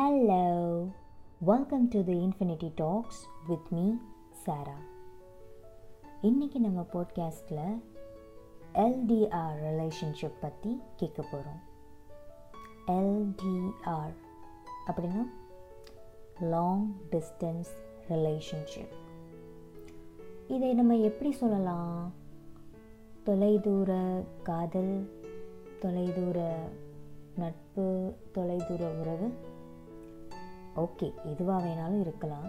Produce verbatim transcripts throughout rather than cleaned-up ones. Hello, welcome to the Infinity Talks with me, Sarah. இன்னைக்கு நம்ம பாட்காஸ்டில் எல் டி ஆர் ரிலேஷன்ஷிப் பற்றி கேட்க போகிறோம். எல் டி ஆர் அப்படின்னா லாங் டிஸ்டன்ஸ் ரிலேஷன்ஷிப். இதை நம்ம எப்படி சொல்லலாம்? தொலைதூர காதல், தொலைதூர நட்பு, தொலைதூர உறவு, ஓகே, எதுவாக வேணாலும் இருக்கலாம்.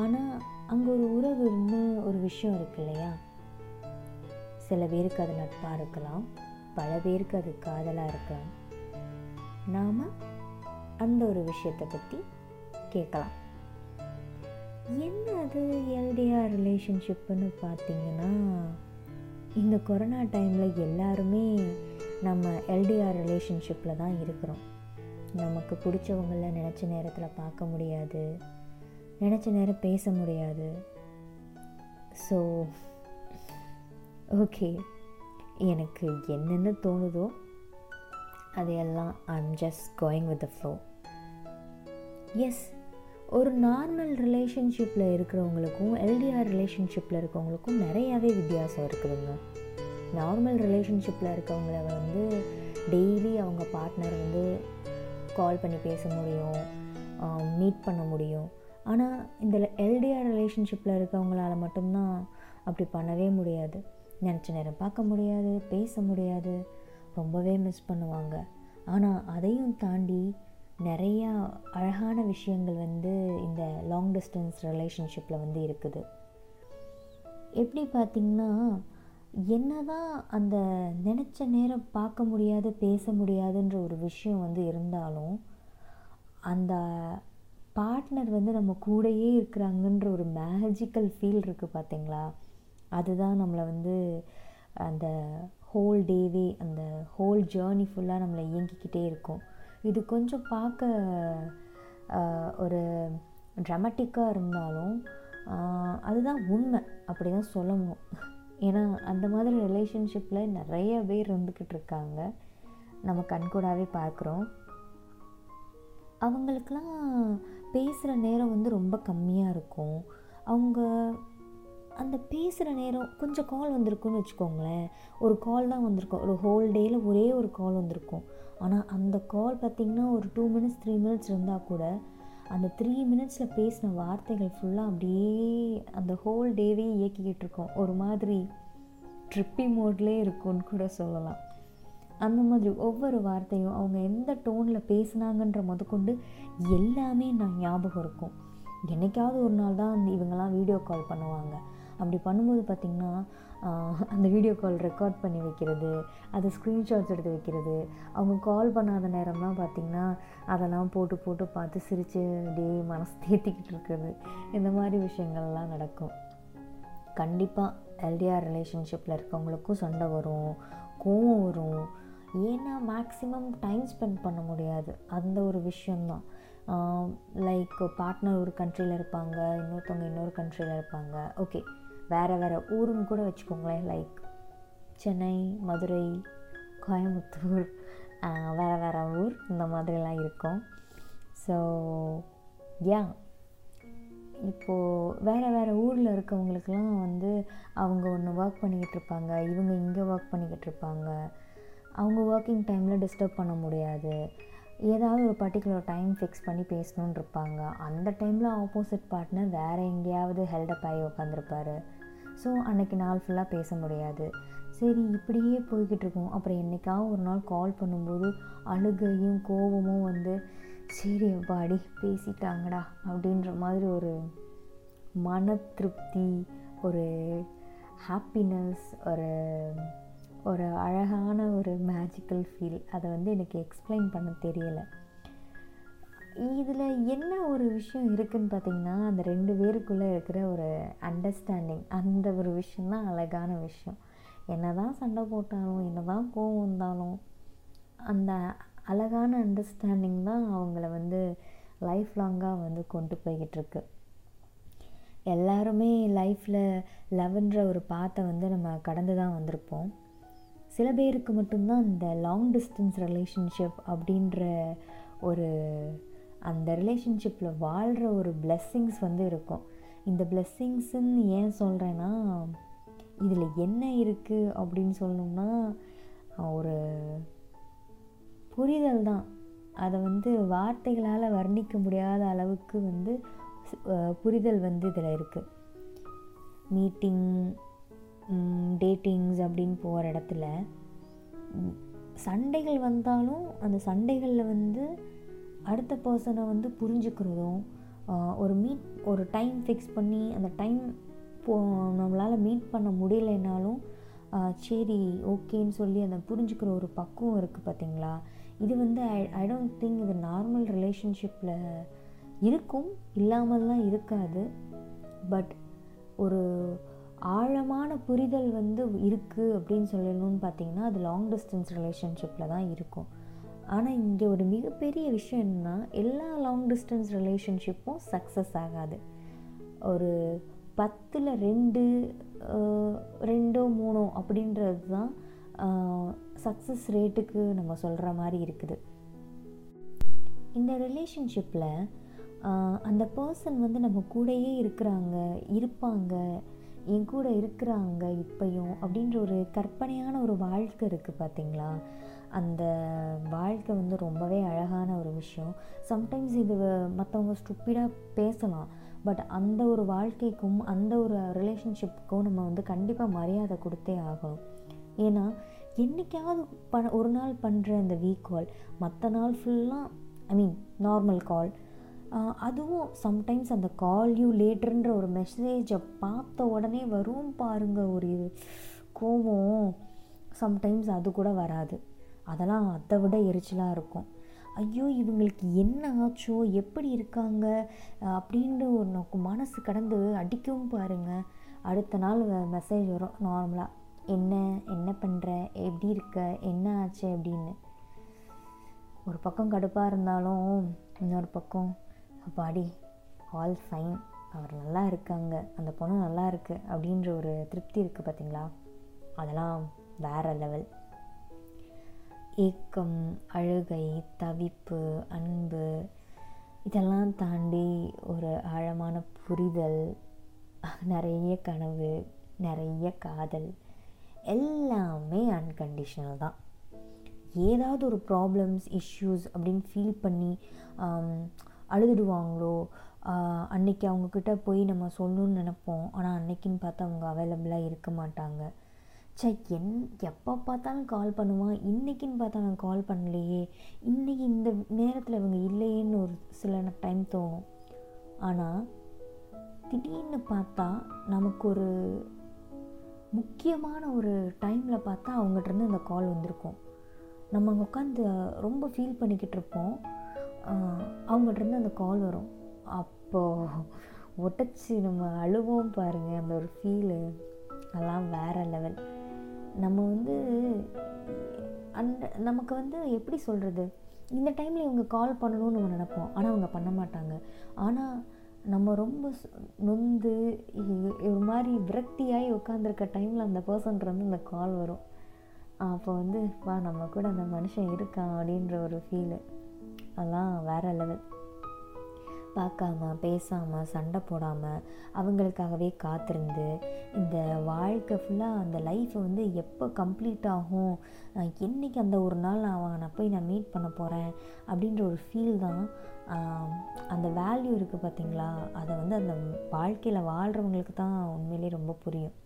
ஆனால் அங்கே ஒரு உறவுன்னு ஒரு விஷயம் இருக்கு இல்லையா? சில பேருக்கு அது நட்பாக இருக்கலாம், பல பேருக்கு அது காதலாக இருக்கலாம். நாம் அந்த ஒரு விஷயத்தை பற்றி கேட்கலாம். என்ன அது எல் டி ஆர் ரிலேஷன்ஷிப்புன்னு பார்த்தீங்கன்னா, இந்த கொரோனா டைமில் எல்லாருமே நம்ம எல் டி ஆர் ரிலேஷன்ஷிப்பில் தான் இருக்கிறோம். நமக்கு பிடிச்சவங்கள நினச்ச நேரத்தில் பார்க்க முடியாது, நினச்ச நேரம் பேச முடியாது. ஸோ ஓகே, எனக்கு என்னென்ன தோணுதோ அதையெல்லாம் I am just going with the flow. Yes, ஒரு நார்மல் ரிலேஷன்ஷிப்பில் இருக்கிறவங்களுக்கும் எல் டி ஆர் ரிலேஷன்ஷிப்பில் இருக்கிறவங்களுக்கும் நிறையாவே வித்தியாசம் இருக்குதுங்க. நார்மல் ரிலேஷன்ஷிப்பில் இருக்கிறவங்கள வந்து டெய்லி அவங்க பார்ட்னர் வந்து கால் பண்ணி பேச முடியும், மீட் பண்ண முடியும். ஆனால் இந்த எல் டி ஆர் ரிலேஷன்ஷிப்பில் இருக்கவங்களால மட்டும்தான் அப்படி பண்ணவே முடியாது. நினச்ச நேரம் பார்க்க முடியாது, பேச முடியாது, ரொம்பவே மிஸ் பண்ணுவாங்க. ஆனால் அதையும் தாண்டி நிறையா அழகான விஷயங்கள் வந்து இந்த லாங் டிஸ்டன்ஸ் ரிலேஷன்ஷிப்பில் வந்து இருக்குது. எப்படி பார்த்திங்கன்னா, என்ன தான் அந்த நினச்ச நேரம் பார்க்க முடியாது, பேச முடியாதுன்ற ஒரு விஷயம் வந்து இருந்தாலும், அந்த பார்ட்னர் வந்து நம்ம கூடயே இருக்கிறாங்கன்ற ஒரு மேஜிக்கல் ஃபீல் இருக்குது பார்த்திங்களா? அதுதான் நம்மளை வந்து அந்த ஹோல் டேவே, அந்த ஹோல் ஜேர்னி ஃபுல்லாக நம்மளை இயங்கிக்கிட்டே இருக்கும். இது கொஞ்சம் பார்க்க ஒரு ட்ராமட்டிக்காக இருந்தாலும் அதுதான் உண்மை, அப்படி தான் சொல்லணும். ஏன்னா அந்த மாதிரி ரிலேஷன்ஷிப்பில் நிறைய பேர் இருந்துக்கிட்டு இருக்காங்க, நம்ம கண்கூடாகவே பார்க்குறோம். அவங்களுக்கெல்லாம் பேசுகிற நேரம் வந்து ரொம்ப கம்மியாக இருக்கும். அவங்க அந்த பேசுகிற நேரம் கொஞ்சம் கால் வந்திருக்குன்னு வச்சுக்கோங்களேன், ஒரு கால் தான் வந்திருக்கும், ஒரு ஹோல் டேயில் ஒரே ஒரு கால் வந்திருக்கும். ஆனால் அந்த கால் பார்த்திங்கன்னா ஒரு டூ மினிட்ஸ் த்ரீ மினிட்ஸ் இருந்தால் கூட, அந்த த்ரீ மினிட்ஸில் பேசின வார்த்தைகள் ஃபுல்லாக அப்படியே அந்த ஹோல் டேவே இயக்கிக்கிட்டு இருக்கோம். ஒரு மாதிரி ட்ரிப்பி மோட்லேயே இருக்கும்னு கூட சொல்லலாம். அந்த மாதிரி ஒவ்வொரு வார்த்தையும் அவங்க எந்த டோனில் பேசுனாங்கன்ற முதற்கொண்டு எல்லாமே நான் ஞாபகம் இருக்கும். என்றைக்காவது ஒரு நாள் தான் அந்த இவங்கெல்லாம் வீடியோ கால் பண்ணுவாங்க. அப்படி பண்ணும்போது பார்த்திங்கன்னா, அந்த வீடியோ கால் ரெக்கார்ட் பண்ணி வைக்கிறது, அதை ஸ்க்ரீன்ஷாட்ஸ் எடுத்து வைக்கிறது, அவங்க கால் பண்ணாத நேரம்லாம் பார்த்திங்கன்னா அதெல்லாம் போட்டு போட்டு பார்த்து சிரித்து அப்படியே மனசு தேத்திக்கிட்டு இருக்குது. இந்த மாதிரி விஷயங்கள்லாம் நடக்கும். கண்டிப்பாக எல் டி ஆர் ரிலேஷன்ஷிப்பில் இருக்கவங்களுக்கும் சண்டை வரும், கோவம் வரும். ஏன்னா மேக்ஸிமம் டைம் ஸ்பெண்ட் பண்ண முடியாது, அந்த ஒரு விஷயந்தான். லைக் பார்ட்னர் ஒரு கண்ட்ரியில் இருப்பாங்க, இன்னொருத்தவங்க இன்னொரு கண்ட்ரியில் இருப்பாங்க, ஓகே, வேறு வேறு ஊருன்னு கூட வச்சுக்கோங்களேன். லைக் சென்னை, மதுரை, கோயம்புத்தூர், வேறு வேறு ஊர், இந்த மாதிரிலாம் இருக்கும். ஸோ யா, இப்போது வேறு வேறு ஊரில் இருக்கவங்களுக்கெல்லாம் வந்து அவங்க ஒன்று ஒர்க் பண்ணிக்கிட்டு இருப்பாங்க, இவங்க இங்கே ஒர்க் பண்ணிக்கிட்டு இருப்பாங்க. அவங்க ஒர்க்கிங் டைமில் டிஸ்டர்ப் பண்ண முடியாது. ஏதாவது ஒரு பர்டிகுலர் டைம் ஃபிக்ஸ் பண்ணி பேசணுன்னு இருப்பாங்க. அந்த டைமில் ஆப்போசிட் பார்ட்னர் வேறு எங்கேயாவது ஹெல்டப் ஆகி உட்காந்துருப்பார். ஸோ அன்றைக்கி நாள் ஃபுல்லாக பேச முடியாது. சரி, இப்படியே போய்கிட்டு இருக்கோம். அப்புறம் என்றைக்காவது ஒரு நாள் கால் பண்ணும்போது அழுகையும் கோபமும் வந்து, சரி பாடி பேசிட்டாங்கடா அப்படின்ற மாதிரி ஒரு மன திருப்தி, ஒரு ஹாப்பினஸ், ஒரு ஒரு அழகான ஒரு மேஜிக்கல் ஃபீல், அதை வந்து எனக்கு எக்ஸ்பிளைன் பண்ண தெரியலை. இதில் என்ன ஒரு விஷயம் இருக்குதுன்னு பார்த்திங்கன்னா, அந்த ரெண்டு பேருக்குள்ளே இருக்கிற ஒரு அண்டர்ஸ்டாண்டிங், அந்த ஒரு விஷயந்தான் அழகான விஷயம். என்ன தான் சண்டை போட்டாலும், என்ன தான் கோவம் வந்தாலும், அந்த அழகான அண்டர்ஸ்டாண்டிங் தான் அவங்கள வந்து லைஃப் லாங்காக வந்து கொண்டு போய்கிட்டுருக்கு. எல்லாருமே லைஃப்பில் லவ்ன்ற ஒரு பாத்தை வந்து நம்ம கடந்து தான் வந்திருப்போம். சில பேருக்கு மட்டும்தான் இந்த லாங் டிஸ்டன்ஸ் ரிலேஷன்ஷிப் அப்படின்ற ஒரு அந்த ரிலேஷன்ஷிப்பில் வாழ்கிற ஒரு பிளெஸ்ஸிங்ஸ் வந்து இருக்கும். இந்த பிளெஸ்ஸிங்ஸுன்னு ஏன் சொல்கிறேன்னா, இதில் என்ன இருக்குது அப்படின்னு சொல்லணும்னா ஒரு புரிதல் தான். அதை வந்து வார்த்தைகளால் வர்ணிக்க முடியாத அளவுக்கு வந்து புரிதல் வந்து இதில் இருக்குது. மீட்டிங் டேட்டிங்ஸ் அப்படின்னு போகிற இடத்துல சண்டைகள் வந்தாலும் அந்த சண்டைகளில் வந்து அடுத்த பர்சனை வந்து புரிஞ்சுக்கிறதும், ஒரு மீட் ஒரு டைம் ஃபிக்ஸ் பண்ணி அந்த டைம் போ நம்மளால் மீட் பண்ண முடியலைனாலும் சரி ஓகேன்னு சொல்லி அதை புரிஞ்சுக்கிற ஒரு பக்குவம் இருக்குது பார்த்தீங்களா. இது வந்து ஐ ஐ டோன்ட் திங்க் இது நார்மல் ரிலேஷன்ஷிப்பில் இருக்கும், இல்லாமல்லாம் இருக்காது. பட் ஒரு ஆழமான புரிதல் வந்து இருக்குது அப்படின்னு சொல்லணும்னு பார்த்தீங்கன்னா அது லாங் டிஸ்டன்ஸ் ரிலேஷன்ஷிப்பில் தான் இருக்கும். ஆனால் இங்கே ஒரு மிகப்பெரிய விஷயம் என்னென்னா, எல்லா லாங் டிஸ்டன்ஸ் ரிலேஷன்ஷிப்பும் சக்ஸஸ் ஆகாது. ஒரு பத்தில் ரெண்டு ரெண்டோ மூணோ அப்படின்றது தான் சக்ஸஸ் ரேட்டுக்கு நம்ம சொல்கிற மாதிரி இருக்குது. இந்த ரிலேஷன்ஷிப்பில் அந்த பர்சன் வந்து நம்ம கூடயே இருக்கிறாங்க இருப்பாங்க என் கூட இருக்கிறாங்க இப்பையும் அப்படின்ற ஒரு கற்பனையான ஒரு வாழ்க்கை இருக்குது பார்த்திங்களா. அந்த வாழ்க்கை வந்து ரொம்பவே அழகான ஒரு விஷயம். சம்டைம்ஸ் இது மற்றவங்க ஸ்டூப்பிடாக பேசலாம், பட் அந்த ஒரு வாழ்க்கைக்கும் அந்த ஒரு ரிலேஷன்ஷிப்புக்கும் நம்ம வந்து கண்டிப்பாக மரியாதை கொடுத்தே ஆகணும். ஏன்னா என்றைக்காவது ப ஒரு நாள் பண்ணுற அந்த வீக் கால் மற்ற நாள் ஃபுல்லாக ஐ மீன் நார்மல் கால், அதுவும் சம்டைம்ஸ் அந்த கால் யூ லேட்டர்ன்ற ஒரு மெசேஜை பார்த்த உடனே வரும் பாருங்கள் ஒரு கோபம், சம்டைம்ஸ் அது கூட வராது. அதெல்லாம் அதை விட எரிச்சலாக இருக்கும். ஐயோ இவங்களுக்கு என்ன ஆச்சோ எப்படி இருக்காங்க அப்படின்ற ஒரு நமக்கு மனசு கடந்து அடிக்கும் பாருங்கள். அடுத்த நாள் மெசேஜ் வரும் நார்மலாக, என்ன என்ன பண்ணுற எப்படி இருக்க என்ன ஆச்சு அப்படின்னு. ஒரு பக்கம் கடுப்பாக இருந்தாலும் இன்னொரு பக்கம் பாடி ஆல் ஃபைன், அவர் நல்லா இருக்காங்க அந்த பொண்ணு நல்லா இருக்குது அப்படின்ற ஒரு திருப்தி இருக்குது பார்த்திங்களா. அதெல்லாம் வேறு லெவல். ஏக்கம், அழுகை, தவிப்பு, அன்பு, இதெல்லாம் தாண்டி ஒரு ஆழமான புரிதல், நிறைய கனவு, நிறைய காதல், எல்லாமே அன்கண்டிஷனல் தான். ஏதாவது ஒரு ப்ராப்ளம்ஸ் இஷ்யூஸ் அப்படின்னு ஃபீல் பண்ணி அழுதுடுவாங்களோ, அன்றைக்கி அவங்கக்கிட்ட போய் நம்ம சொல்லணுன்னு நினைப்போம். ஆனால் அன்றைக்கின்னு பார்த்தா அவங்க அவைலபிளாக இருக்க மாட்டாங்க. சே என் எப்போ பார்த்தாலும் கால் பண்ணுவான், இன்றைக்கின்னு பார்த்தா அவன் கால் பண்ணலையே, இன்றைக்கி இந்த நேரத்தில் இவங்க இல்லையேன்னு ஒரு சில டைம் தோணும். ஆனால் திடீர்னு பார்த்தா நமக்கு ஒரு முக்கியமான ஒரு டைமில் பார்த்தா அவங்ககிட்டருந்து அந்த கால் வந்திருக்கும். நம்ம அங்கே உட்காந்து ரொம்ப ஃபீல் பண்ணிக்கிட்டு இருப்போம், அவங்ககிட்டருந்து அந்த கால் வரும். அப்போது ஒட்டச்சி நம்ம அழுவோம் பாருங்கள், அந்த ஒரு ஃபீலு அதெல்லாம் வேறு லெவல். நம்ம வந்து அந்த நமக்கு வந்து எப்படி சொல்கிறது, இந்த டைமில் இவங்க கால் பண்ணணும்னு நம்ம நினைப்போம், ஆனால் அவங்க பண்ண மாட்டாங்க. ஆனால் நம்ம ரொம்ப நொந்து ஒரு மாதிரி விரக்தியாகி உட்காந்துருக்க டைமில் அந்த பர்சன்ட்ருந்து இந்த கால் வரும். அப்போ வந்து வா நம்ம கூட அந்த மனுஷன் இருக்கான் அப்படின்ற ஒரு ஃபீலு அதெல்லாம் வேறு லெவல். பார்க்காமல் பேசாமல் சண்டை போடாமல் அவங்களுக்காகவே காத்திருந்து இந்த வாழ்க்கை ஃபுல்லாக அந்த லைஃப்பை வந்து எப்போ கம்ப்ளீட் ஆகும், என்றைக்கு அந்த ஒரு நாள் நான் நான் போய் நான் மீட் பண்ண போகிறேன் அப்படின்ற ஒரு ஃபீல் தான் அந்த வேல்யூ இருக்குது பார்த்திங்களா. அதை வந்து அந்த வாழ்க்கையில் வாழ்கிறவங்களுக்கு தான் உண்மையிலே ரொம்ப புரியும்.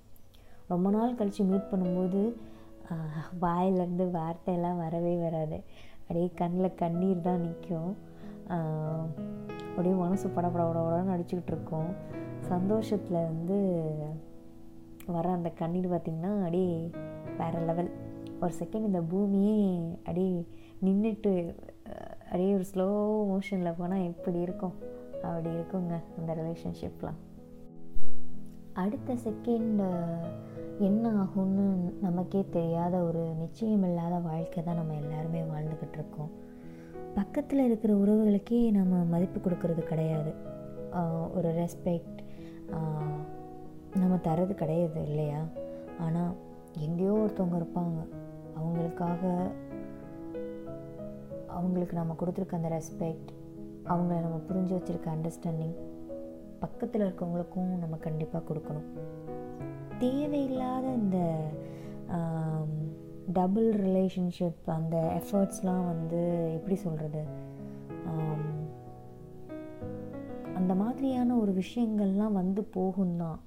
ரொம்ப நாள் கழித்து மீட் பண்ணும்போது வாயிலேருந்து வார்த்தையெல்லாம் வரவே வராது, அப்படியே கண்ணில் கண்ணீர் தான் நிற்கும், அப்படியே மனசு படப்படப்படப்படன்னு அடிச்சுக்கிட்டு இருக்கோம். சந்தோஷத்தில் வந்து வர அந்த கண்ணீர் பார்த்திங்கன்னா அப்படியே வேறு லெவல். ஒரு செகண்ட் இந்த பூமியே அப்படியே நின்றுட்டு அப்படியே ஒரு ஸ்லோ மோஷனில் போனால் எப்படி இருக்கும், அப்படி இருக்குங்க அந்த ரிலேஷன்ஷிப்லாம். அடுத்த செகண்ட் என்ன ஆகும்னு நமக்கே தெரியாத ஒரு நிச்சயம் இல்லாத வாழ்க்கை தான் நம்ம எல்லாருமே வாழ்ந்துக்கிட்டு இருக்கோம். பக்கத்தில் இருக்கிற உறவுகளுக்கே நம்ம மதிப்பு கொடுக்கறது கிடையாது, ஒரு ரெஸ்பெக்ட் நம்ம தரது கிடையாது இல்லையா. ஆனால் எங்கேயோ ஒருத்தவங்க இருப்பாங்க, அவங்களுக்காக அவங்களுக்கு நம்ம கொடுத்துருக்க அந்த ரெஸ்பெக்ட் அவங்கள நம்ம புரிஞ்சு வச்சுருக்க அண்டர்ஸ்டாண்டிங் பக்கத்தில் இருக்கவங்களுக்கும் நம்ம கண்டிப்பாக கொடுக்கணும். தேவையில்லாத இந்த டபுள் ரிலேஷன்ஷிப் அந்த எஃபர்ட்ஸ்லாம் வந்து எப்படி சொல்கிறது, அந்த மாதிரியான ஒரு விஷயங்கள்லாம் வந்து போகும்தான்.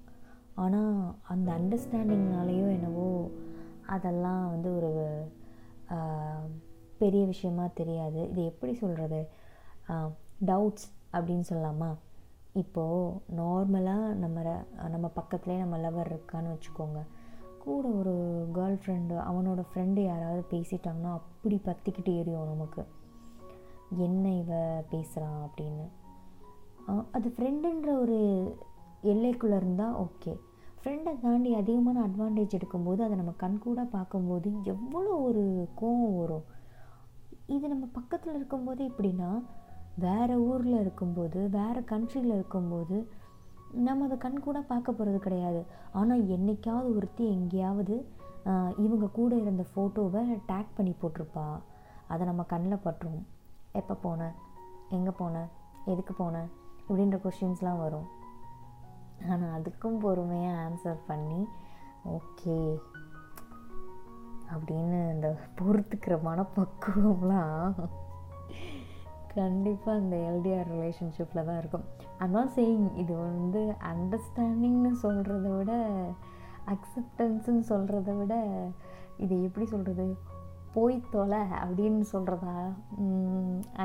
ஆனால் அந்த அண்டர்ஸ்டாண்டிங்னாலேயோ என்னவோ அதெல்லாம் வந்து ஒரு பெரிய விஷயமா தெரியாது. இது எப்படி சொல்கிறது, டவுட்ஸ் அப்படின்னு சொல்லலாமா? இப்போது நார்மலாக நம்ம நம்ம பக்கத்துலேயே நம்ம லவர் இருக்கான்னு வச்சுக்கோங்க, கூட ஒரு கேர்ள் ஃப்ரெண்டு அவனோட ஃப்ரெண்டு யாராவது பேசிட்டாங்கன்னா அப்படி பற்றிக்கிட்டு எரியும் நமக்கு, என்ன இவ பேசுகிறான் அப்படின்னு. அது ஃப்ரெண்டுன்ற ஒரு எல்லைக்குள்ளே இருந்தால் ஓகே, ஃப்ரெண்டை தாண்டி அதிகமான அட்வான்டேஜ் எடுக்கும்போது அதை நம்ம கண்கூட பார்க்கும்போது எவ்வளோ ஒரு கோவம் வரும். இது நம்ம பக்கத்தில் இருக்கும்போது எப்படின்னா, வேறு ஊரில் இருக்கும்போது வேறு கண்ட்ரியில் இருக்கும்போது நம்ம அதை கண் கூட பார்க்க போகிறது கிடையாது. ஆனால் என்றைக்காவது ஒருத்தி எங்கேயாவது இவங்க கூட இருந்த ஃபோட்டோவை டேக் பண்ணி போட்டிருப்பா, அதை நம்ம கண்ணில் பட்டுரும். எப்போ போனேன், எங்கே போனேன், எதுக்கு போனேன் இப்படின்ற கொஷின்ஸ்லாம் வரும். ஆனால் அதுக்கும் பொறுமையாக ஆன்சர் பண்ணி ஓகே அப்படின்னு இந்த பொறுத்துக்கிற மனப்பக்குவம்லாம் கண்டிப்பாக இந்த எல்டிஆர் ரிலேஷன்ஷிப்பில் தான் இருக்கும். அதான் சேயிங், இது வந்து அண்டர்ஸ்டாண்டிங்னு சொல்கிறத விட, அக்செப்டன்ஸுன்னு சொல்கிறத விட, இது எப்படி சொல்கிறது, போய் தொலை அப்படின்னு சொல்கிறதா,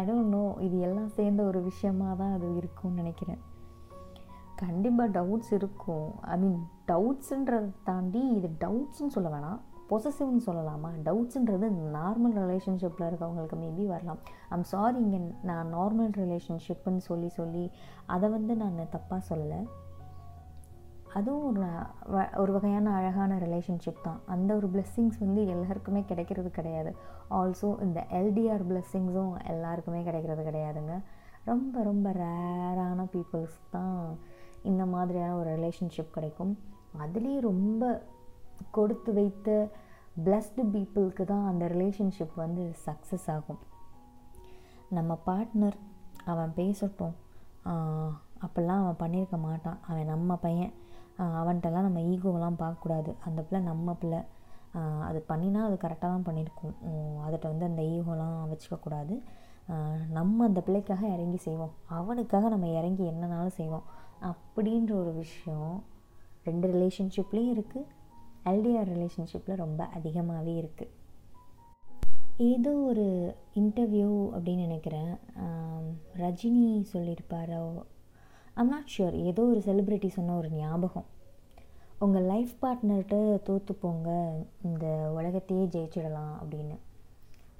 ஐ டோன்ட் நோ. இது எல்லாம் சேர்ந்த ஒரு விஷயமாக தான் அது இருக்கும்னு நினைக்கிறேன். கண்டிப்பாக டவுட்ஸ் இருக்கும். ஐ மீன் டவுட்ஸுன்றதை தாண்டி இது டவுட்ஸுன்னு சொல்ல வேணாம், பொசசிவ்னு சொல்லலாமா? டவுட்ஸுன்றது நார்மல் ரிலேஷன்ஷிப்பில் இருக்கவங்களுக்கு மேபி வரலாம். ஐம் சாரி, இங்கே நான் நார்மல் ரிலேஷன்ஷிப்புன்னு சொல்லி சொல்லி அதை வந்து நான் தப்பாக சொல்லலை. அதுவும் ஒரு ஒரு வகையான அழகான ரிலேஷன்ஷிப் தான். அந்த ஒரு பிளெஸ்ஸிங்ஸ் வந்து எல்லாருக்குமே கிடைக்கிறது கிடையாது. ஆல்சோ இந்த எல்டிஆர் பிளெஸ்ஸிங்ஸும் எல்லாருக்குமே கிடைக்கிறது கிடையாதுங்க. ரொம்ப ரொம்ப ரேரான பீப்புள்ஸ் தான் இந்த மாதிரியான ஒரு ரிலேஷன்ஷிப் கிடைக்கும். அதுலேயே ரொம்ப கொடுத்து வைத்த பிளஸ்டு பீப்புளுக்கு தான் அந்த ரிலேஷன்ஷிப் வந்து சக்ஸஸ் ஆகும். நம்ம பார்ட்னர் அவன் பேசட்டும், அப்போல்லாம் அவன் பண்ணியிருக்க மாட்டான், அவன் நம்ம பையன், அவன்கிட்டலாம் நம்ம ஈகோவெலாம் பார்க்கக்கூடாது, அந்த பிள்ளை நம்ம பிள்ளை, அது பண்ணினா அது கரெக்டாக தான் பண்ணியிருக்கோம், அதுகிட்ட வந்து அந்த ஈகோலாம் வச்சுக்கக்கூடாது, நம்ம அந்த பிள்ளைக்காக இறங்கி செய்வோம், அவனுக்காக நம்ம இறங்கி என்னன்னாலும் செய்வோம் அப்படின்ற ஒரு விஷயம் ரெண்டு ரிலேஷன்ஷிப்லேயும் இருக்குது. எல்டிஆர் ரிலேஷன்ஷிப்பில் ரொம்ப அதிகமாகவே இருக்குது. ஏதோ ஒரு இன்டர்வியூ அப்படின்னு நினைக்கிறேன், ரஜினி சொல்லியிருப்பாரோ, ஐம் நாட் ஷுர், ஏதோ ஒரு செலிப்ரிட்டி சொன்ன ஒரு ஞாபகம், உங்கள் லைஃப் பார்ட்னர்கிட்ட தோற்றுப்போங்க, இந்த உலகத்தையே ஜெயிச்சிடலாம் அப்படின்னு.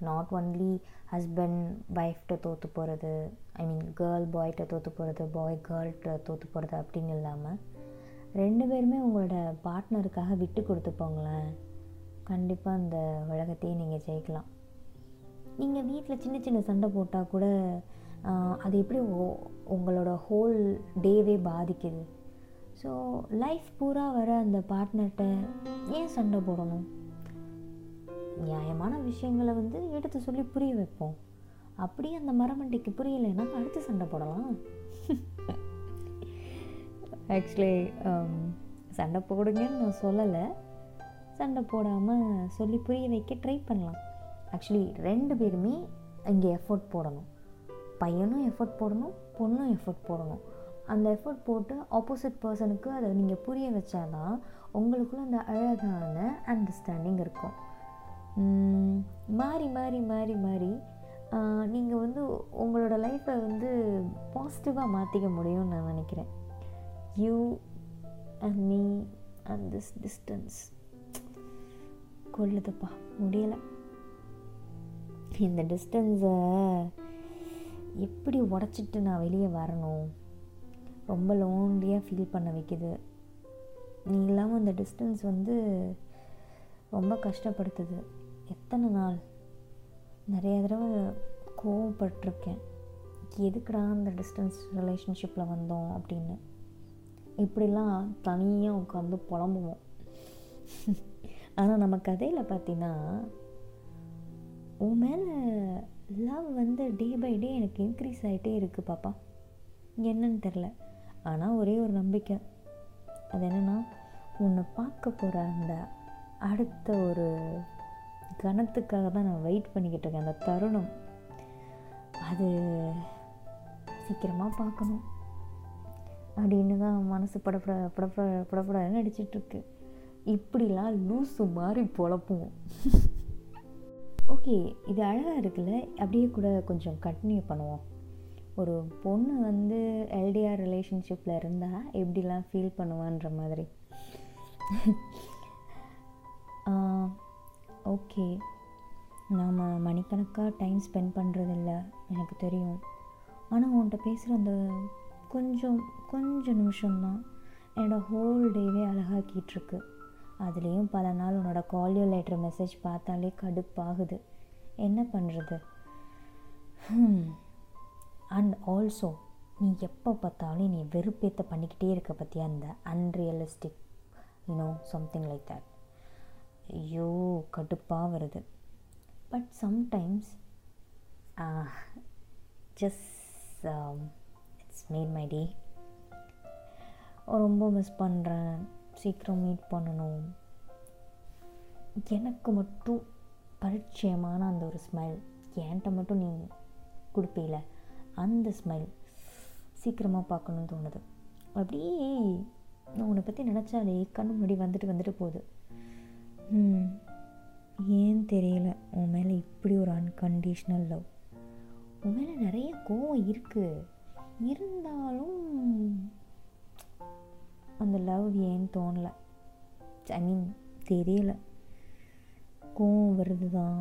நாட் ஒன்லி ஹஸ்பண்ட் ஒய்ஃப்கிட்ட தோற்று போகிறது, ஐ மீன் கேர்ள் பாய்கிட்ட தோற்று போகிறது, பாய் கேர்ள்கிட்ட தோற்று போகிறது அப்படின்னு இல்லாமல் ரெண்டு பேருமே உங்களோட பார்ட்னருக்காக விட்டு கொடுத்து போங்களேன், கண்டிப்பாக இந்த உலகத்தையே நீங்கள் ஜெயிக்கலாம். நீங்கள் வீட்டில் சின்ன சின்ன சண்டை போட்டால் கூட அது எப்படி உங்களோட ஹோல் டேவே பாதிக்குது. ஸோ லைஃப் பூரா வர அந்த பார்ட்னர்கிட்ட ஏன் சண்டை போடணும்? நியாயமான விஷயங்களை வந்து எடுத்து சொல்லி புரிய வைப்போம். அப்படியே அந்த மரமண்டைக்கு புரியலைன்னா அடுத்து சண்டை போடலாம். ஆக்சுவலி சண்டை போடுங்கன்னு நான் சொல்லலை, சண்டை போடாமல் சொல்லி புரிய வைக்க ட்ரை பண்ணலாம். ஆக்சுவலி ரெண்டு பேருமே இங்கே எஃபோர்ட் போடணும், பையனும் எஃபோர்ட் போடணும், பொண்ணும் எஃபோர்ட் போடணும். அந்த எஃபோர்ட் போட்டு ஆப்போசிட் பர்சனுக்கு அதை நீங்கள் புரிய வச்சாதான் உங்களுக்குள்ள அந்த அழகான அண்டர்ஸ்டாண்டிங் இருக்கும். மாறி மாறி மாறி மாறி நீங்கள் வந்து உங்களோட லைஃப்பை வந்து பாசிட்டிவாக மாற்றிக்க முடியும்னு நான் நினைக்கிறேன். You and me and this distance கொள்ளுதுப்பா முடியலை. இந்த டிஸ்டன்ஸை எப்படி உடச்சிட்டு நான் வெளியே வரணும்? ரொம்ப லோன்லியாக ஃபீல் பண்ண வைக்குது. நீ இல்லாமல் அந்த டிஸ்டன்ஸ் வந்து ரொம்ப கஷ்டப்படுத்துது. எத்தனை நாள் நிறைய தடவை கோவப்பட்டிருக்கேன், எதுக்குடா அந்த டிஸ்டன்ஸ் ரிலேஷன்ஷிப்பில் வந்தோம் அப்படின்னு. இப்படிலாம் தனியாக உட்காந்து புலம்புவோம். ஆனால் நம்ம கதையில் பார்த்தீங்கன்னா, உன் மேலே லவ் வந்து டே பை டே எனக்கு இன்க்ரீஸ் ஆகிட்டே இருக்குது பாப்பா, என்னன்னு தெரில. ஆனால் ஒரே ஒரு நம்பிக்கை, அது என்னென்னா உன்னை பார்க்க போகிற அந்த அடுத்த ஒரு கணத்துக்காக தான் நான் வெயிட் பண்ணிக்கிட்டு இருக்கேன். அந்த தருணம் அது சீக்கிரமாக பார்க்கணும் அப்படின்னு தான் மனசு படப்பட படப்பட படப்படாதுன்னு நடிச்சிட்ருக்கு. இப்படிலாம் லூஸு மாதிரி பொழப்பும். ஓகே, இது அழகாக இருக்குல்ல, அப்படியே கூட கொஞ்சம் கண்டினியூ பண்ணுவோம். ஒரு பொண்ணு வந்து எல்டிஆர் ரிலேஷன்ஷிப்பில் இருந்தால் எப்படிலாம் ஃபீல் பண்ணுவான்ற மாதிரி. ஓகே, நாம் மணிக்கணக்காக டைம் ஸ்பெண்ட் பண்ணுறதில்ல எனக்கு தெரியும். ஆனால் உன்கிட்ட பேசுகிற அந்த கொஞ்சம் கொஞ்சம் நிமிஷம்தான் என்னோடய ஹோல் டேவே அழகாக்கிட்டுருக்கு. அதுலேயும் பல நாள் உன்னோட கால்யோ லெட்டர் மெசேஜ் பார்த்தாலே கடுப்பாகுது, என்ன பண்ணுறது? அண்ட் ஆல்சோ நீ எப்போ பார்த்தாலும் நீ வெறுப்பேற்ற பண்ணிக்கிட்டே இருக்க பற்றியா, அந்த unrealistic you know something like that. ஐயோ கடுப்பாக வருது. But sometimes just it's made my day. ரொம்ப மிஸ் பண்ணுறேன், சீக்கிரம் மீட் பண்ணணும். எனக்கு மட்டும் பரிச்சயமான அந்த ஒரு ஸ்மைல், என்கிட்ட மட்டும் நீ கொடுப்பீல அந்த ஸ்மைல், சீக்கிரமாக பார்க்கணுன்னு தோணுது. அப்படியே நான் உன்னை பற்றி நினச்சாலே கண்ணு முன்னாடி வந்துட்டு வந்துட்டு போகுது. ஏன் தெரியல, உன் மேலே இப்படி ஒரு அன்கண்டிஷ்னல் லவ். உன் மேலே நிறைய கோவம் இருக்குது, இருந்தாலும் அந்த லவ் ஏன்னு தோணலை. ஐ மீன் தெரியலை, கோவம் வருது தான்.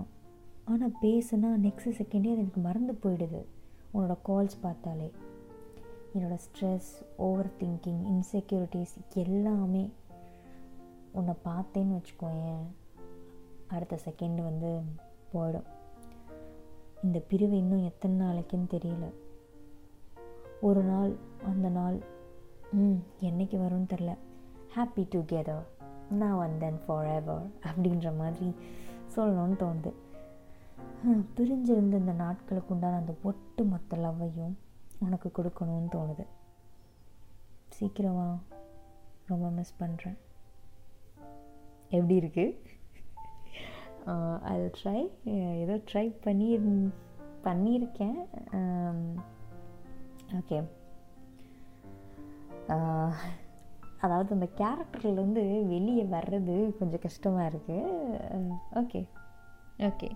ஆனால் பேசுனா நெக்ஸ்ட் செகண்டே அது எனக்கு மறந்து போயிடுது. உன்னோட கால்ஸ் பார்த்தாலே என்னோடய ஸ்ட்ரெஸ், ஓவர் திங்கிங், இன்செக்யூரிட்டிஸ் எல்லாமே. உன்னை பார்த்தேன்னு வச்சுக்கோயேன், அடுத்த செகண்டு வந்து போயிடும். இந்த பிரிவு இன்னும் எத்தனை நாளைக்குன்னு தெரியல. ஒரு நாள் அந்த நாள் ம் என்றைக்கு வரும்னு தெரில. ஹாப்பி டுகெதர் நான் வந்தேன் ஃபார் எவர் அப்படின்ற மாதிரி சொல்லணும்னு தோணுது. பிரிஞ்சிருந்த இந்த நாட்களுக்கு உண்டான அந்த ஒட்டு மொத்த லவ்வையும் உனக்கு கொடுக்கணும்னு தோணுது. சீக்கிரமா, ரொம்ப மிஸ் பண்ணுறேன். எப்படி இருக்குது? ஐ ட்ரை, ஏதோ ட்ரை பண்ணி பண்ணியிருக்கேன். ஓகே, அதாவது அந்த கேரக்டர்லேருந்து வெளியே வர்றது கொஞ்சம் கஷ்டமாக இருக்குது. ஓகே ஓகே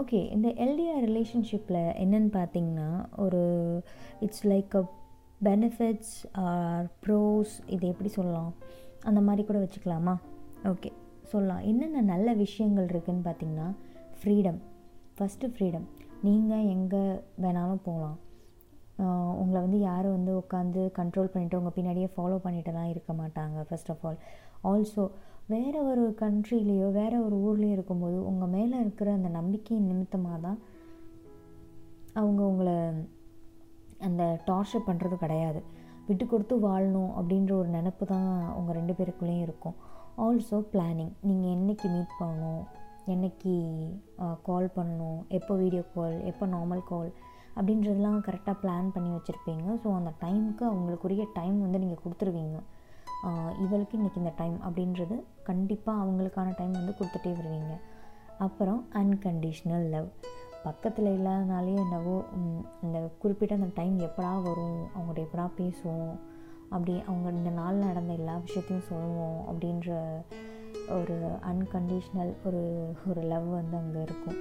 ஓகே இந்த எல்டிஆர் ரிலேஷன்ஷிப்பில் என்னென்னு பார்த்தீங்கன்னா, ஒரு it's like a benefits R pros, இதை எப்படி சொல்லலாம், அந்த மாதிரி கூட வச்சுக்கலாமா? ஓகே சொல்லலாம். என்னென்ன நல்ல விஷயங்கள் இருக்குதுன்னு பார்த்தீங்கன்னா, ஃப்ரீடம். ஃபஸ்ட்டு ஃப்ரீடம், நீங்கள் எங்கே வேணாலும் போகலாம். உங்களை வந்து யாரும் வந்து உட்காந்து கண்ட்ரோல் பண்ணிவிட்டு உங்கள் பின்னாடியே ஃபாலோ பண்ணிட்டுலாம் இருக்க மாட்டாங்க. ஃபர்ஸ்ட் ஆஃப் ஆல் ஆல்சோ வேறு ஒரு கண்ட்ரிலேயோ வேறு ஒரு ஊர்லேயோ இருக்கும்போது உங்கள் மேலே இருக்கிற அந்த நம்பிக்கையின் நிமித்தமாக தான் அவங்க உங்களை அந்த டார்ச்சர் பண்ணுறது கிடையாது. விட்டு கொடுத்து வாழணும் அப்படின்ற ஒரு நினப்பு தான் உங்கள் ரெண்டு பேருக்குள்ளேயும் இருக்கும். ஆல்சோ பிளானிங், நீங்கள் என்றைக்கு மீட் பண்ணணும், என்றைக்கு கால் பண்ணணும், எப்போ வீடியோ கால், எப்போ நார்மல் கால் அப்படின்றதெல்லாம் கரெக்டாக பிளான் பண்ணி வச்சுருப்பீங்க. ஸோ அந்த டைமுக்கு அவங்களுக்குரிய டைம் வந்து நீங்கள் கொடுத்துருவீங்க. இவளுக்கு இன்றைக்கி இந்த டைம் அப்படின்றது கண்டிப்பாக அவங்களுக்கான டைம் வந்து கொடுத்துட்டே வருவீங்க. அப்புறம் அன்கண்டிஷ்னல் லவ், பக்கத்தில் இல்லாதனாலே என்னவோ இந்த குறிப்பிட்ட அந்த டைம் எப்படா வரும், அவங்கள்ட்ட எப்படா பேசுவோம், அப்படி அவங்க இந்த நாள் நடந்த எல்லா விஷயத்தையும் சொல்லுவோம் அப்படின்ற ஒரு அன்கண்டிஷ்னல் ஒரு ஒரு லவ் வந்து அங்கே இருக்கும்.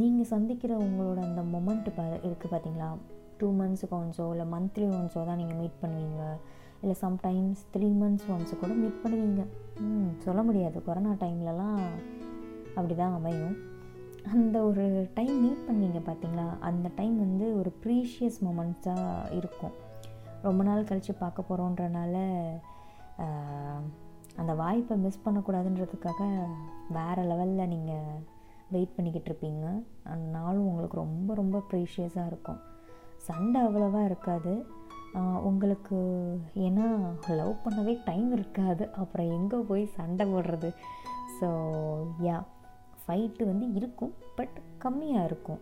நீங்கள் சந்திக்கிற உங்களோட அந்த மொமெண்ட்டு பா இருக்குது பார்த்தீங்களா? டூ மந்த்ஸுக்கு ஒன்ஸோ இல்லை மந்த்லி ஒன்ஸோ தான் நீங்கள் மீட் பண்ணுவீங்க, இல்லை சம்டைம்ஸ் த்ரீ மந்த்ஸ் ஒன்ஸு கூட மீட் பண்ணுவீங்க. ம் சொல்ல முடியாது, கொரோனா டைம்லலாம் அப்படி தான் அமையும். அந்த ஒரு டைம் மீட் பண்ணுவீங்க பார்த்தீங்களா, அந்த டைம் வந்து ஒரு ப்ரீஷியஸ் மொமெண்ட்ஸாக இருக்கும். ரொம்ப நாள் கழித்து பார்க்க போகிறோன்றனால அந்த வாய்ப்பை மிஸ் பண்ணக்கூடாதுன்றதுக்காக வேறு லெவலில் நீங்கள் வெயிட் பண்ணிக்கிட்டு இருப்பீங்க. அந்த நாளும் உங்களுக்கு ரொம்ப ரொம்ப ப்ரீஷியஸாக இருக்கும். சண்டை அவ்வளோவா இருக்காது உங்களுக்கு, ஏன்னா லவ் பண்ணவே டைம் இருக்காது. அப்புறம் எங்கே போய் சண்டை போடுறது? ஸோ யா, ஃபைட்டு வந்து இருக்கும், பட் கம்மியாக இருக்கும்.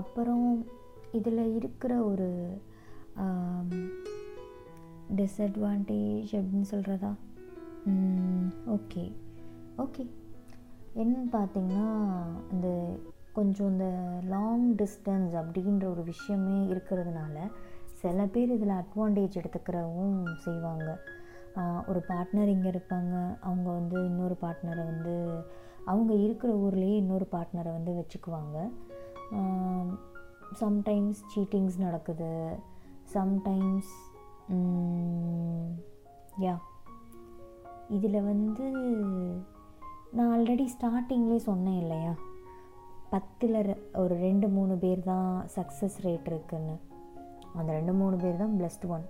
அப்புறம் இதில் இருக்கிற ஒரு டிஸ்அட்வான்டேஜ் அப்படின்னு சொல்கிறதா, ஓகே ஓகே என்னன்னு பார்த்தீங்கன்னா, இந்த கொஞ்சம் இந்த லாங் டிஸ்டன்ஸ் அப்படின்ற ஒரு விஷயமே இருக்கிறதுனால சில பேர் இதில் அட்வான்டேஜ் எடுத்துக்கிறவும் செய்வாங்க. ஒரு பார்ட்னர் இங்கே இருப்பாங்க, அவங்க வந்து இன்னொரு பார்ட்னரை வந்து அவங்க இருக்கிற ஊர்லேயே இன்னொரு பார்ட்னரை வந்து வச்சுக்குவாங்க. சம்டைம்ஸ் சீட்டிங்ஸ் நடக்குது, சம்டைம்ஸ் யா இதில் வந்து நான் ஆல்ரெடி ஸ்டார்டிங்லேயே சொன்னேன் இல்லையா, பத்தில் ஒரு ரெண்டு மூணு பேர் தான் சக்ஸஸ் ரேட் இருக்குன்னு. அந்த ரெண்டு மூணு பேர் தான் பிளஸ்ட் ஒன்.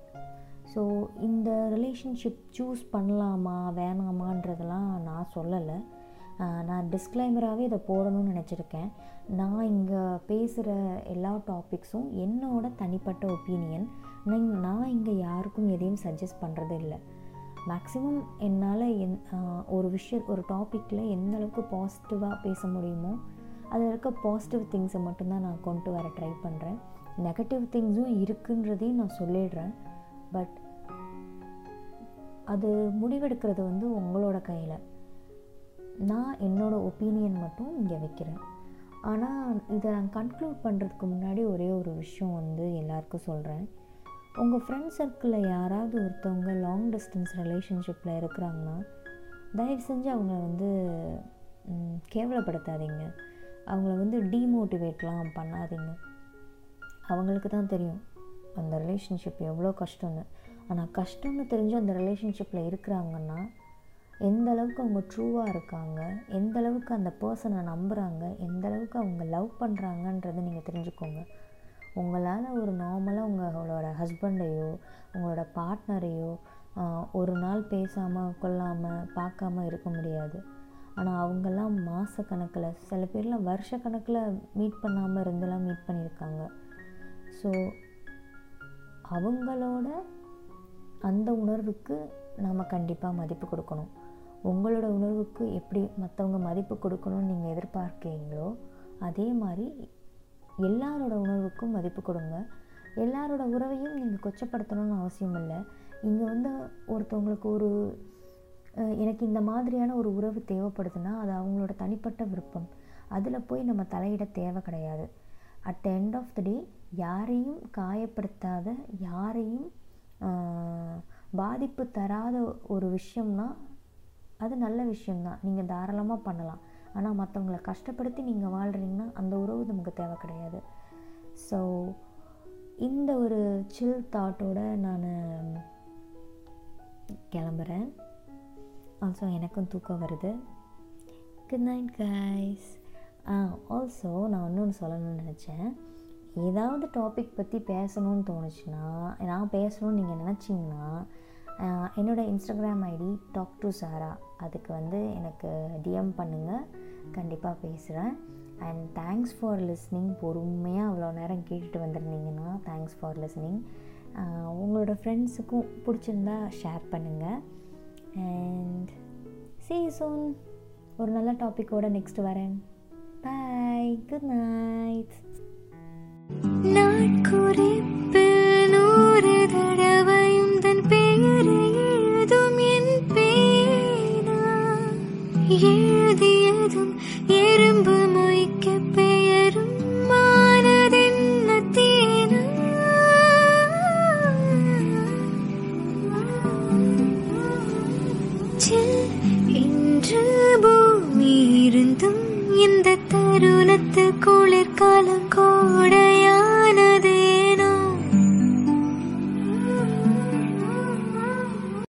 ஸோ இந்த ரிலேஷன்ஷிப் சூஸ் பண்ணலாமா வேணாமான்றதெல்லாம் நான் சொல்லலை, நான் டிஸ்க்ளைமராகவே இதை போடணும்னு நினச்சிருக்கேன். நான் இங்கே பேசுகிற எல்லா டாபிக்ஸும் என்னோட தனிப்பட்ட ஒப்பீனியன். நான் இங்கே யாருக்கும் எதையும் சஜஸ்ட் பண்ணுறது இல்லை. மேக்ஸிமம் என்னால் என் ஒரு விஷயம் ஒரு டாப்பிக்கில் எந்த அளவுக்கு பாசிட்டிவாக பேச முடியுமோ அதில் இருக்க பாசிட்டிவ் திங்ஸை மட்டும்தான் நான் கொண்டு வர ட்ரை பண்ணுறேன். நெகட்டிவ் திங்ஸும் இருக்குன்றதையும் நான் சொல்லிடுறேன், பட் அது முடிவெடுக்கிறது வந்து உங்களோட கையில். நான் என்னோடய ஒப்பீனியன் மட்டும் இங்கே வைக்கிறேன். ஆனால் இதை நான் கன்க்ளூட் பண்ணுறதுக்கு முன்னாடி ஒரே ஒரு விஷயம் வந்து எல்லாருக்கும் சொல்கிறேன். உங்கள் ஃப்ரெண்ட்ஸ் சர்க்கிளில் யாராவது ஒருத்தவங்க லாங் டிஸ்டன்ஸ் ரிலேஷன்ஷிப்பில் இருக்கிறாங்கன்னா தயவு செஞ்சு அவங்கள வந்து கேவலப்படுத்தாதீங்க, அவங்கள வந்து டீமோட்டிவேட்லாம் பண்ணாதீங்க. அவங்களுக்கு தான் தெரியும் அந்த ரிலேஷன்ஷிப் எவ்வளோ கஷ்டம்னு. ஆனால் கஷ்டம்னு தெரிஞ்சு அந்த ரிலேஷன்ஷிப்பில் இருக்கிறாங்கன்னா எந்த அளவுக்கு அவங்க ட்ரூவாக இருக்காங்க, எந்த அளவுக்கு அந்த பர்சனை நம்புகிறாங்க, எந்த அளவுக்கு அவங்க லவ் பண்ணுறாங்கன்றதை நீங்கள் தெரிஞ்சுக்கோங்க. உங்களால் ஒரு நார்மலாக உங்களோட ஹஸ்பண்டையோ உங்களோட பார்ட்னரையோ ஒரு நாள் பேசாமல் கொள்ளாமல் பார்க்காம இருக்க முடியாது. ஆனால் அவங்கெல்லாம் மாதக்கணக்கில், சில பேர்லாம் வருஷ கணக்கில் மீட் பண்ணாமல் இருந்தெல்லாம் மீட் பண்ணியிருக்காங்க. ஸோ அவங்களோட அந்த உணர்வுக்கு நாம் கண்டிப்பாக மதிப்பு கொடுக்கணும். உங்களோட உணர்வுக்கு எப்படி மற்றவங்க மதிப்பு கொடுக்கணும்னு நீங்கள் எதிர்பார்க்கிறீங்களோ அதே மாதிரி எல்லாரோட உணர்வுக்கும் மதிப்பு கொடுங்க. எல்லாரோட உறவையும் நீங்கள் கொச்சப்படுத்தணும்னு அவசியம் இல்லை. இங்கே வந்து ஒருத்தவங்களுக்கு ஒரு எனக்கு இந்த மாதிரியான ஒரு உறவு தேவைப்படுதுன்னா அது அவங்களோட தனிப்பட்ட விருப்பம், அதில் போய் நம்ம தலையிட தேவை கிடையாது. At the end of the day யாரையும் காயப்படுத்தாத, யாரையும் பாதிப்பு தராத ஒரு விஷயம்னா அது நல்ல விஷயம்தான், நீங்கள் தாராளமாக பண்ணலாம். ஆனால் மற்றவங்களை கஷ்டப்படுத்தி நீங்கள் வாழ்கிறீங்கன்னா அந்த உறவு நமக்கு தேவை கிடையாது. ஸோ இந்த ஒரு சில் தாட்டோட நான் கிளம்புறேன். ஆல்சோ எனக்கும் தூக்கம் வருது. Good night guys. ஆ ஆல்சோ நான் இன்னொன்று சொல்லணும்னு நினச்சேன். ஏதாவது டாபிக் பற்றி பேசணும்னு தோணுச்சுன்னா, நான் பேசணும்னு நீங்கள் நினச்சிங்கன்னா என்னோடய Instagram ID talk to Sara, அதுக்கு வந்து எனக்கு டிஎம் பண்ணுங்கள், கண்டிப்பாக பேசுகிறேன். And thanks for listening. பொறுமையாக அவ்வளோ நேரம் கேட்டுட்டு வந்துருந்தீங்கன்னா தேங்க்ஸ் ஃபார் லிஸ்னிங். உங்களோட ஃப்ரெண்ட்ஸுக்கும் பிடிச்சிருந்தா ஷேர் பண்ணுங்கள். And see you soon. ஒரு நல்ல டாப்பிக்கோடு நெக்ஸ்ட் வரேன். பாய். Good night.